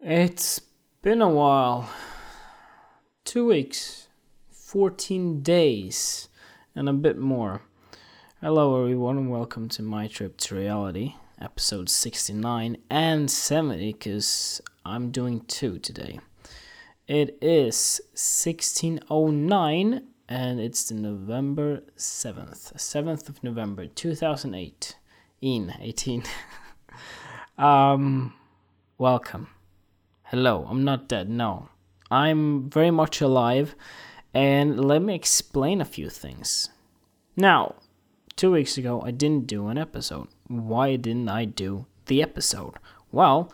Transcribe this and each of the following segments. It's been a while. 2 weeks, 14 days, and a bit more. Hello everyone and welcome to My Trip to Reality, episode 69 and 70, because I'm doing two today. It is 1609 and it's the November 7th of November 2008 in 18. Welcome. Hello, I'm not dead, no. I'm very much alive, and let me explain a few things. Now, 2 weeks ago, I didn't do an episode. Why didn't I do the episode? Well,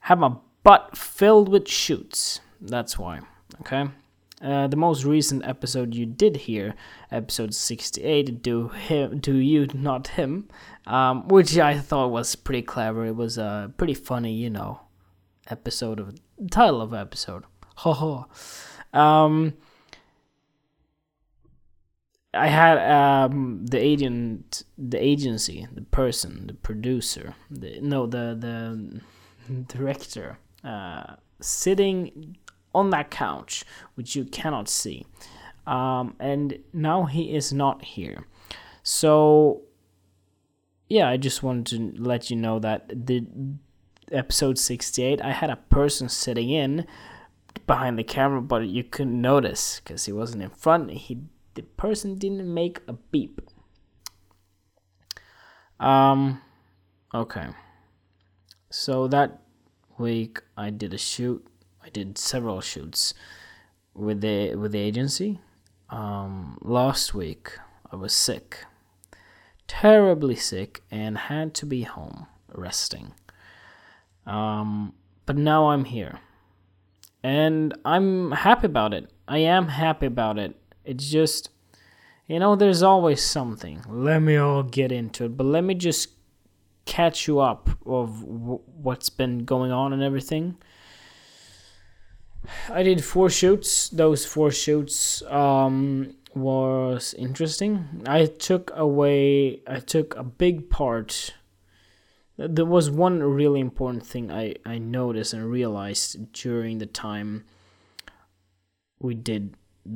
had my butt filled with shoots. That's why, okay? The most recent episode you did hear, episode 68, which I thought was pretty clever. It was pretty funny, you know. Title of episode. I had the director sitting on that couch, which you cannot see, and now he is not here. So yeah, I just wanted to let you know that the episode 68, I had a person sitting in behind the camera, but you couldn't notice because he wasn't in front. The person didn't make a beep. Okay. So that week I did a shoot. I did several shoots with the agency. Last week I was sick, terribly sick, and had to be home resting. But now I'm here, and I'm happy about it. I am happy about it. It's just, you know, there's always something. Let me all get into it, but let me just catch you up of what's been going on and everything. I did 4 shoots. Those 4 shoots was interesting. I took a big part. There was one really important thing I noticed and realized during the time we did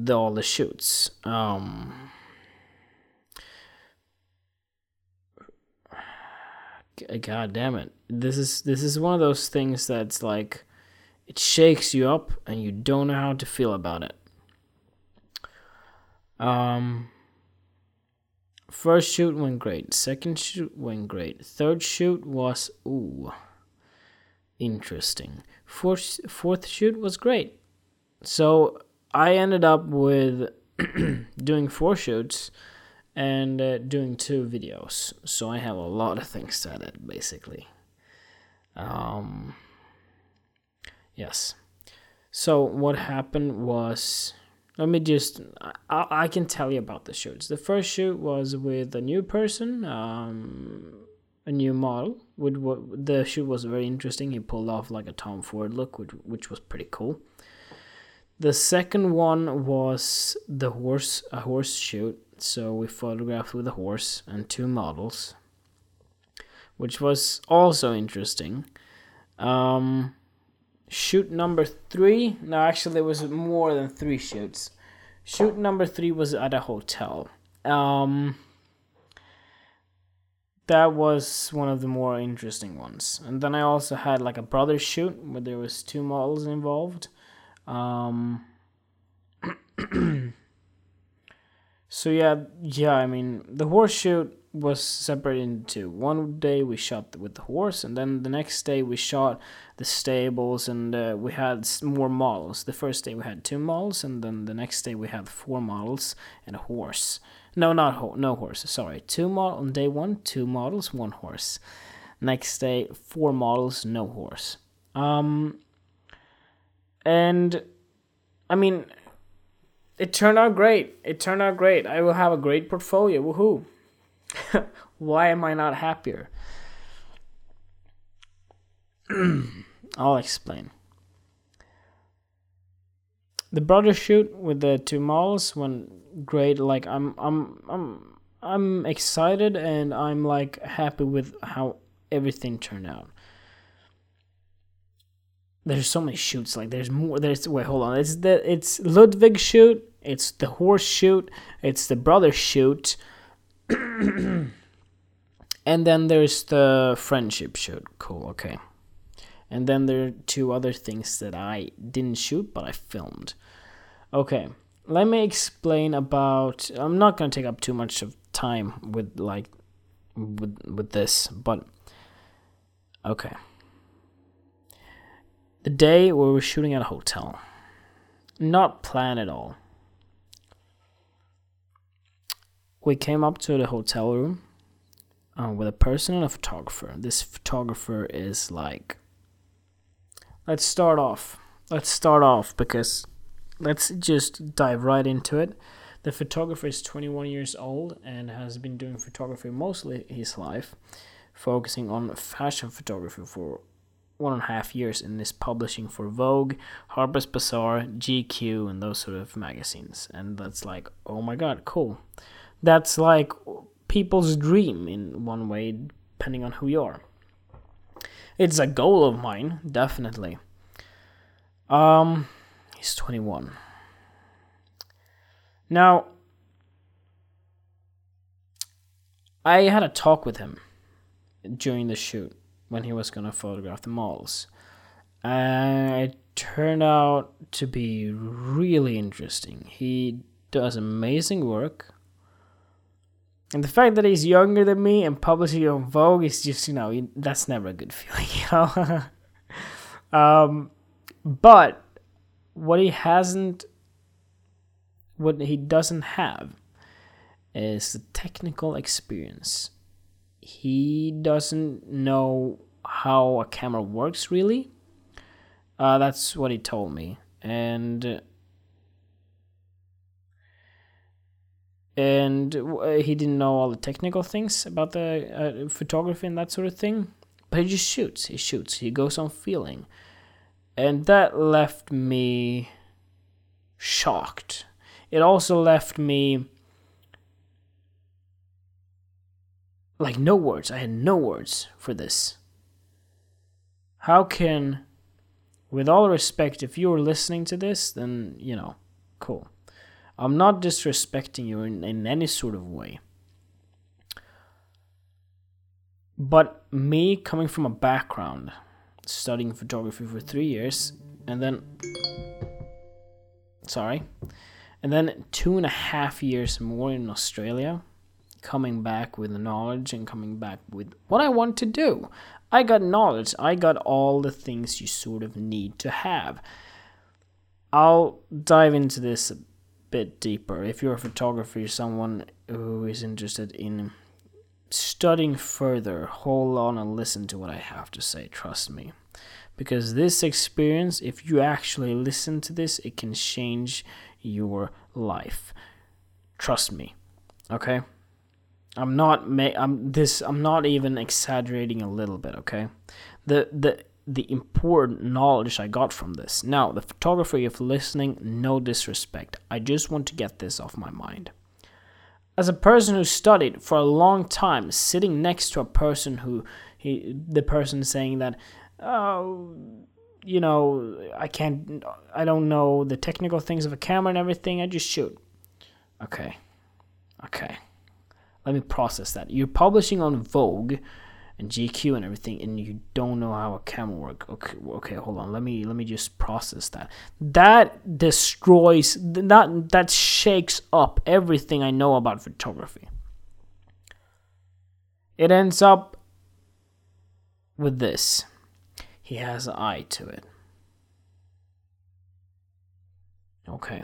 all the shoots. God damn it. This is one of those things that's like, it shakes you up and you don't know how to feel about it. First shoot went great. Second shoot went great. Third shoot was interesting. Fourth shoot was great. So I ended up with doing 4 shoots and doing 2 videos. So I have a lot of things to edit, basically. Yes. So what happened was, let me just, I can tell you about the shoots. The first shoot was with a new person, a new model. The shoot was very interesting. He pulled off like a Tom Ford look, which was pretty cool. The second one was a horse shoot. So we photographed with a horse and 2 models, which was also interesting. Shoot number 3, no, actually there was more than 3 shoots. Shoot number 3 was at a hotel. That was one of the more interesting ones. And then I also had like a brother shoot where there was 2 models involved. So yeah, I mean, the horse shoot was separated into 2. One day we shot with the horse, and then the next day we shot the stables, and we had more models. The first day we had 2 models, and then the next day we had 4 models and a horse. No, 2 models on day 1, 2 models, 1 horse. Next day, 4 models, no horse. And I mean, it turned out great. I will have a great portfolio. Woohoo! Why am I not happier? I'll explain. The brother shoot with the 2 models went great. Like I'm excited and I'm like happy with how everything turned out. There's so many shoots. Like there's more. There's wait, hold on. It's Ludwig shoot. It's the horse shoot. It's the brother shoot. And then there's the friendship shoot. Cool. Okay. And then there are two other things that I didn't shoot, but I filmed. Okay. Let me explain about. I'm not gonna take up too much of time with this, but okay. The day we were shooting at a hotel. Not planned at all. We came up to the hotel room with a person and a photographer. This photographer is like, let's start off because let's just dive right into it. The photographer is 21 years old and has been doing photography mostly his life, focusing on fashion photography for 1.5 years, and is publishing for Vogue, Harper's Bazaar, GQ, and those sort of magazines. And that's like, oh my god, cool. That's like people's dream in one way, depending on who you are. It's a goal of mine, definitely. He's 21. Now, I had a talk with him during the shoot, when he was going to photograph the models. It turned out to be really interesting. He does amazing work. And the fact that he's younger than me and publishing on Vogue is just, that's never a good feeling, But what he doesn't have is the technical experience. He doesn't know how a camera works, really. That's what he told me. And he didn't know all the technical things about the photography and that sort of thing. But he just shoots. He goes on feeling. And that left me shocked. It also left me... like no words. I had no words for this. How can, with all respect, if you're listening to this, then, cool. I'm not disrespecting you in any sort of way. But me coming from a background, studying photography for 3 years, and then 2.5 years more in Australia, coming back with the knowledge and coming back with what I want to do. I got knowledge. I got all the things you sort of need to have. I'll dive into this a bit deeper. If you're a photographer, someone who is interested in studying further, hold on and listen to what I have to say. Trust me. Because this experience, if you actually listen to this, it can change your life. Trust me. Okay? I'm not even exaggerating a little bit, okay? The important knowledge I got from this. Now, the photographer, if listening, no disrespect. I just want to get this off my mind. As a person who studied for a long time, sitting next to a person the person saying that, I don't know the technical things of a camera and everything. I just shoot. Okay. Let me process that. You're publishing on Vogue and GQ and everything, and you don't know how a camera works. Okay, hold on. Let me just process that. That destroys, that shakes up everything I know about photography. It ends up with this. He has an eye to it. Okay.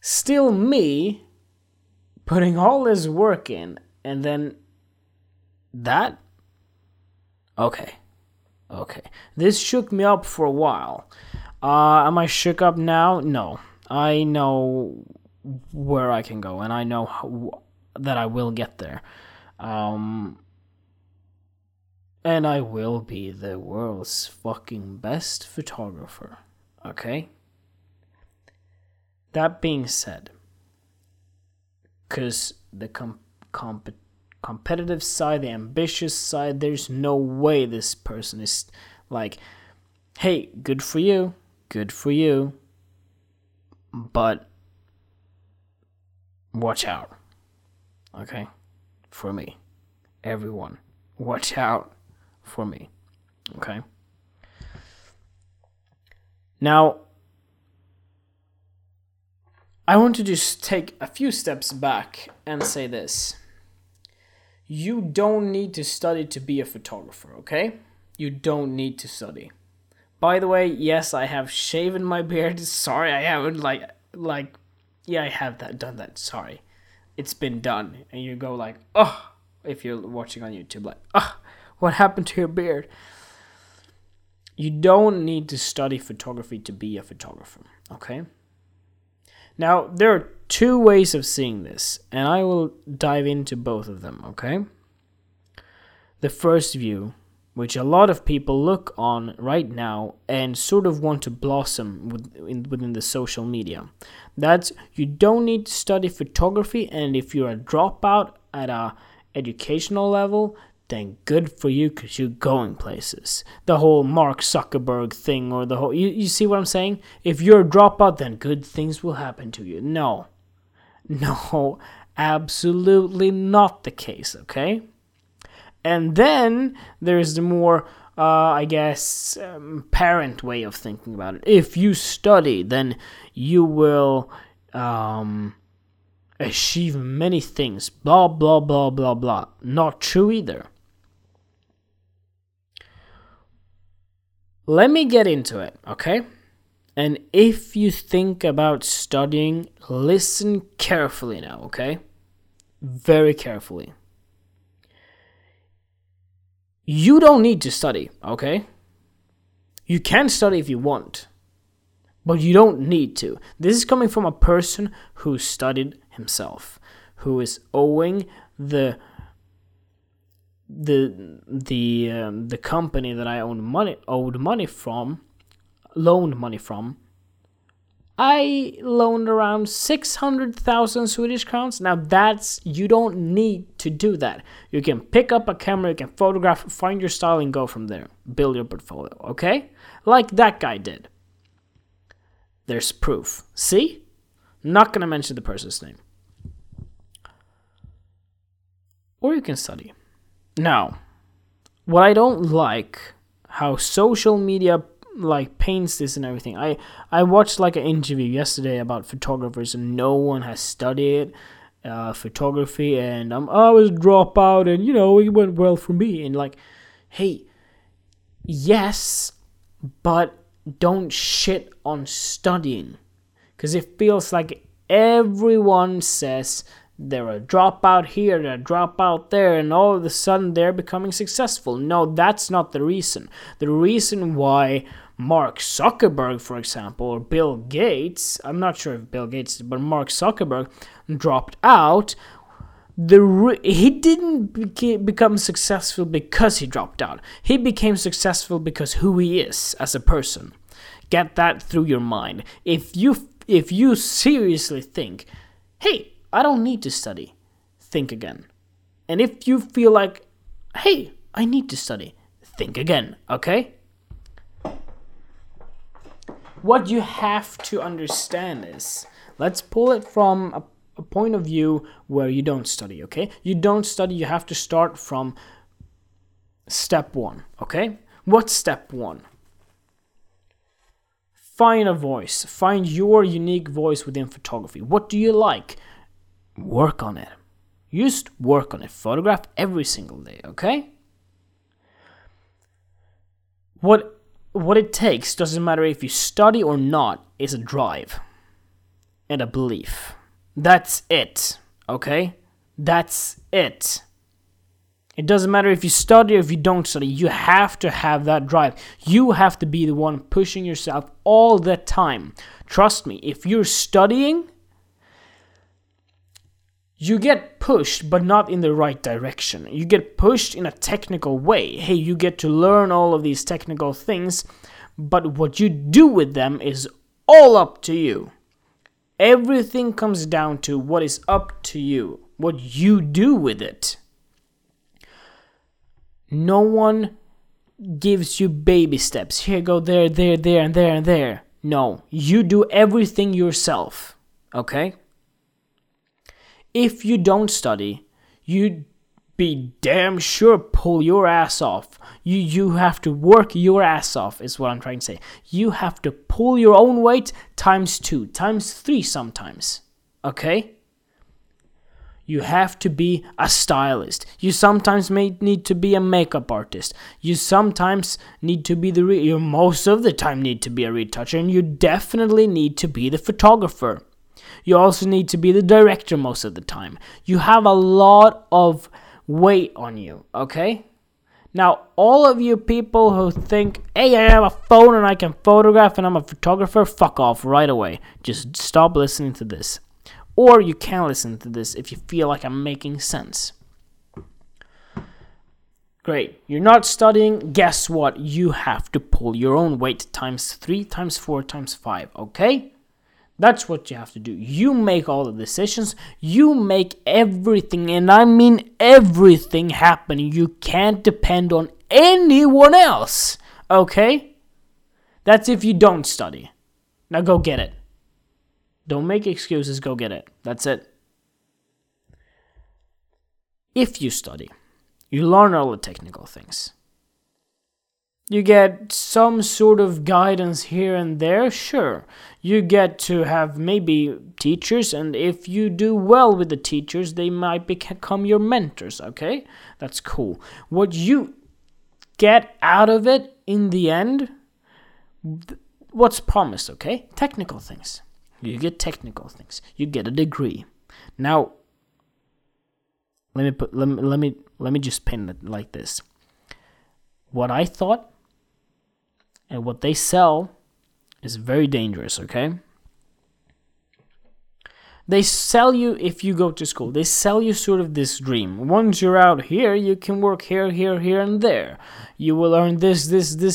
Still me putting all this work in, and then that? Okay. This shook me up for a while. Am I shook up now? No. I know where I can go, and I know that I will get there. And I will be the world's fucking best photographer. Okay? That being said, because the competitive side, the ambitious side. There's no way this person is like, hey, good for you, but watch out, okay, for me. Everyone, watch out for me, okay? Now, I want to just take a few steps back and say this. You don't need to study to be a photographer, okay? You don't need to study. By the way, yes, I have shaven my beard. Sorry, I haven't yeah, I have done that. Sorry. It's been done. And you go like, oh, if you're watching on YouTube, like, oh, what happened to your beard? You don't need to study photography to be a photographer, okay? Now, there are two ways of seeing this, and I will dive into both of them, okay? The first view, which a lot of people look on right now and sort of want to blossom within the social media. That's, you don't need to study photography, and if you're a dropout at a educational level, then good for you because you're going places. The whole Mark Zuckerberg thing or the whole... You see what I'm saying? If you're a dropout, then good things will happen to you. No. No, absolutely not the case, okay? And then there's the more, parent way of thinking about it. If you study, then you will... achieve many things, blah, blah, blah, blah, blah. Not true either. Let me get into it, okay? And if you think about studying, listen carefully now, okay? Very carefully. You don't need to study, okay? You can study if you want, but you don't need to. This is coming from a person who studied himself, who is owing the company that I loaned money from. I loaned around 600,000 Swedish crowns. Now that's, you don't need to do that. You can pick up a camera, you can photograph, find your style and go from there. Build your portfolio, okay? Like that guy did. There's proof. See? Not going to mention the person's name. Or you can study. Now, what I don't like, how social media like paints this and everything. I watched like an interview yesterday about photographers and no one has studied photography. And I was a dropout and, you know, it went well for me. And like, hey, yes, but don't shit on studying, because it feels like everyone says they're a dropout here, they're a dropout there, and all of a sudden they're becoming successful. No, that's not the reason. The reason why Mark Zuckerberg, for example, or Bill Gates, I'm not sure if Bill Gates, but Mark Zuckerberg dropped out, he didn't become successful because he dropped out. He became successful because who he is as a person. Get that through your mind. If you seriously think, hey, I don't need to study, think again. And if you feel like, hey, I need to study, think again, okay? What you have to understand is, let's pull it from a point of view where you don't study, okay? You don't study, you have to start from step one, okay? What's step one? Find a voice. Find your unique voice within photography. What do you like? Work on it. Just work on it. Photograph every single day, okay? What it takes, doesn't matter if you study or not, is a drive and a belief. That's it, okay? That's it. It doesn't matter if you study or if you don't study. You have to have that drive. You have to be the one pushing yourself all the time. Trust me, if you're studying, you get pushed, but not in the right direction. You get pushed in a technical way. Hey, you get to learn all of these technical things, but what you do with them is all up to you. Everything comes down to what is up to you, what you do with it. No one gives you baby steps. Here, go there, and there, and there. No, you do everything yourself, okay? If you don't study, you be damn sure pull your ass off. You have to work your ass off, is what I'm trying to say. You have to pull your own weight times 2, times 3 sometimes, okay? You have to be a stylist. You sometimes may need to be a makeup artist. You sometimes need to be you most of the time need to be a retoucher, and you definitely need to be the photographer. You also need to be the director most of the time. You have a lot of weight on you, okay? Now, all of you people who think, hey, I have a phone and I can photograph and I'm a photographer, fuck off right away. Just stop listening to this. Or you can listen to this if you feel like I'm making sense. Great. You're not studying. Guess what? You have to pull your own weight times 3, times 4, times 5. Okay? That's what you have to do. You make all the decisions. You make everything, and I mean everything, happen. You can't depend on anyone else. Okay? That's if you don't study. Now go get it. Don't make excuses, go get it. That's it. If you study, you learn all the technical things. You get some sort of guidance here and there, sure. You get to have maybe teachers, and if you do well with the teachers, they might become your mentors, okay? That's cool. What you get out of it in the end, what's promised, okay? Technical things. You get technical things. You get a degree. Now, let me just pin it like this. What I thought and what they sell is very dangerous, okay? They sell you, if you go to school, they sell you sort of this dream. Once you're out here, you can work here, and there. You will earn this,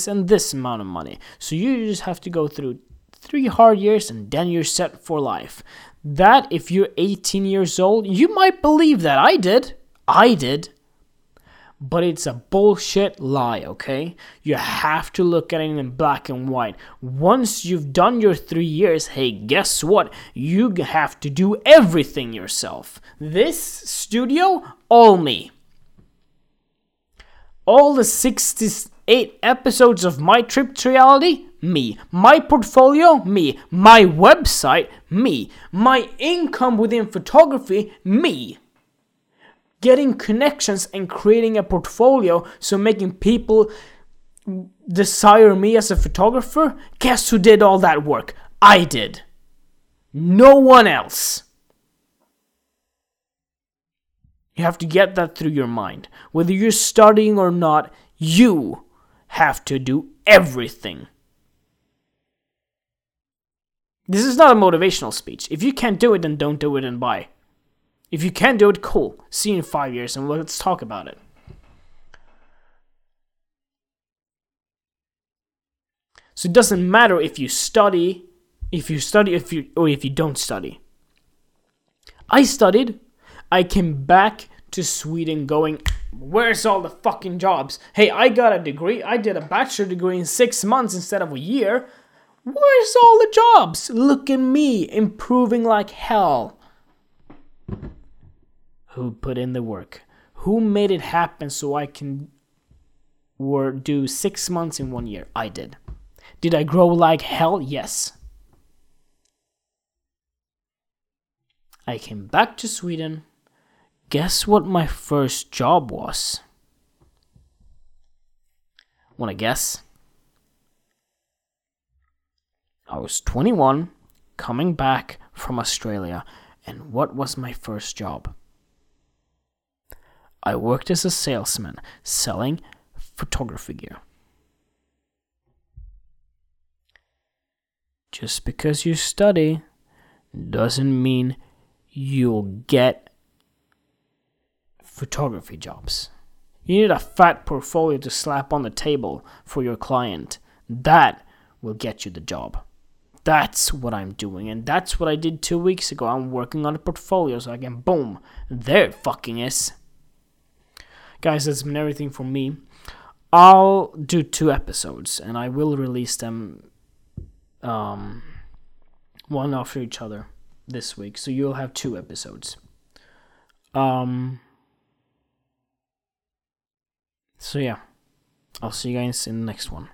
and this amount of money. So you just have to go through 3 hard years, and then you're set for life. That, if you're 18 years old, you might believe that. I did. But it's a bullshit lie, okay? You have to look at it in black and white. Once you've done your 3 years, hey, guess what? You have to do everything yourself. This studio, all me. All the 68 episodes of my trip to reality, me. My portfolio, me. My website, me. My income within photography, me. Getting connections and creating a portfolio, so making people desire me as a photographer. Guess who did all that work? I did. No one else. You have to get that through your mind. Whether you're studying or not, you have to do everything. This is not a motivational speech. If you can't do it, then don't do it and bye. If you can do it, cool. See you in 5 years and let's talk about it. So it doesn't matter if you study, or if you don't study. I studied. I came back to Sweden going, where's all the fucking jobs? Hey, I got a degree. I did a bachelor degree in 6 months instead of a year. Where's all the jobs? Look at me, improving like hell. Who put in the work? Who made it happen so I can do 6 months in 1 year? I did. Did I grow like hell? Yes. I came back to Sweden. Guess what my first job was? Wanna guess? I was 21, coming back from Australia, and what was my first job? I worked as a salesman, selling photography gear. Just because you study doesn't mean you'll get photography jobs. You need a fat portfolio to slap on the table for your client. That will get you the job. That's what I'm doing, and that's what I did 2 weeks ago. I'm working on a portfolio so I can, boom, there it fucking is. Guys, that's been everything from me. I'll do 2 episodes, and I will release them one after each other this week. So you'll have 2 episodes. So yeah, I'll see you guys in the next one.